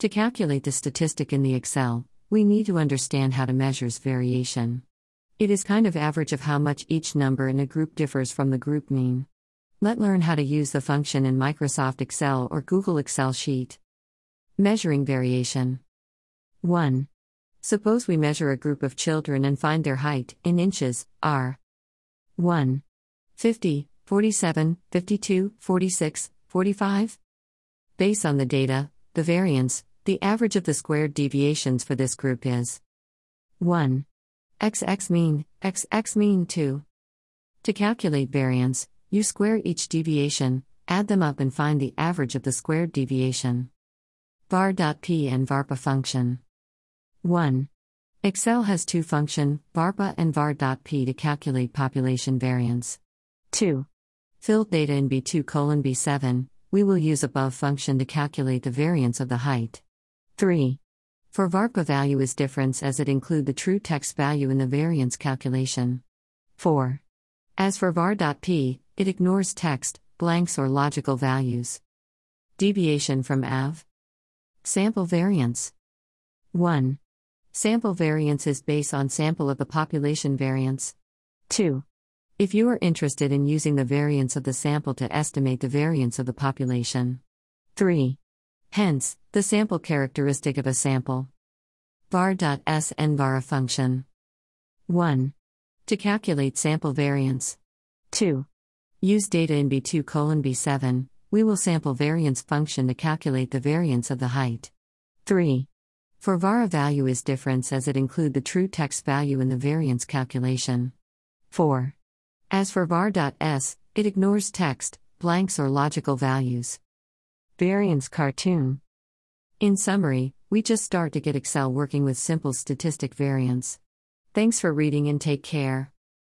To calculate the statistic in the Excel, we need to understand how to measure variation. It is kind of average of how much each number in a group differs from the group mean. Let's learn how to use the function in Microsoft Excel or Google Excel sheet. Measuring variation. 1. Suppose we measure a group of children and find their height, in inches, are 1. 50, 47, 52, 46, 45. Based on the data, the variance, the average of the squared deviations for this group is 1. XX mean 2. To calculate variance, you square each deviation, add them up and find the average of the squared deviation. VAR.P and VARPA function. 1. Excel has two functions, VARPA and VAR.P, to calculate population variance. 2. Fill data in B2:B7, we will use above function to calculate the variance of the height. 3. For VARPA value is difference as it include the true text value in the variance calculation. 4. As for VAR.P, it ignores text, blanks or logical values. Deviation from AV. Sample variance. 1. Sample variance is based on sample of the population variance. 2. If you are interested in using the variance of the sample to estimate the variance of the population. 3. Hence, the sample characteristic of a sample. VAR.S and VARA function. 1. To calculate sample variance. 2. Use data in B2:B7, we will sample variance function to calculate the variance of the height. 3. For VARA value is difference as it include the true text value in the variance calculation. 4. As for VAR.S, it ignores text, blanks or logical values. Variance cartoon. In summary, we just start to get Excel working with simple statistic variance. Thanks for reading and take care.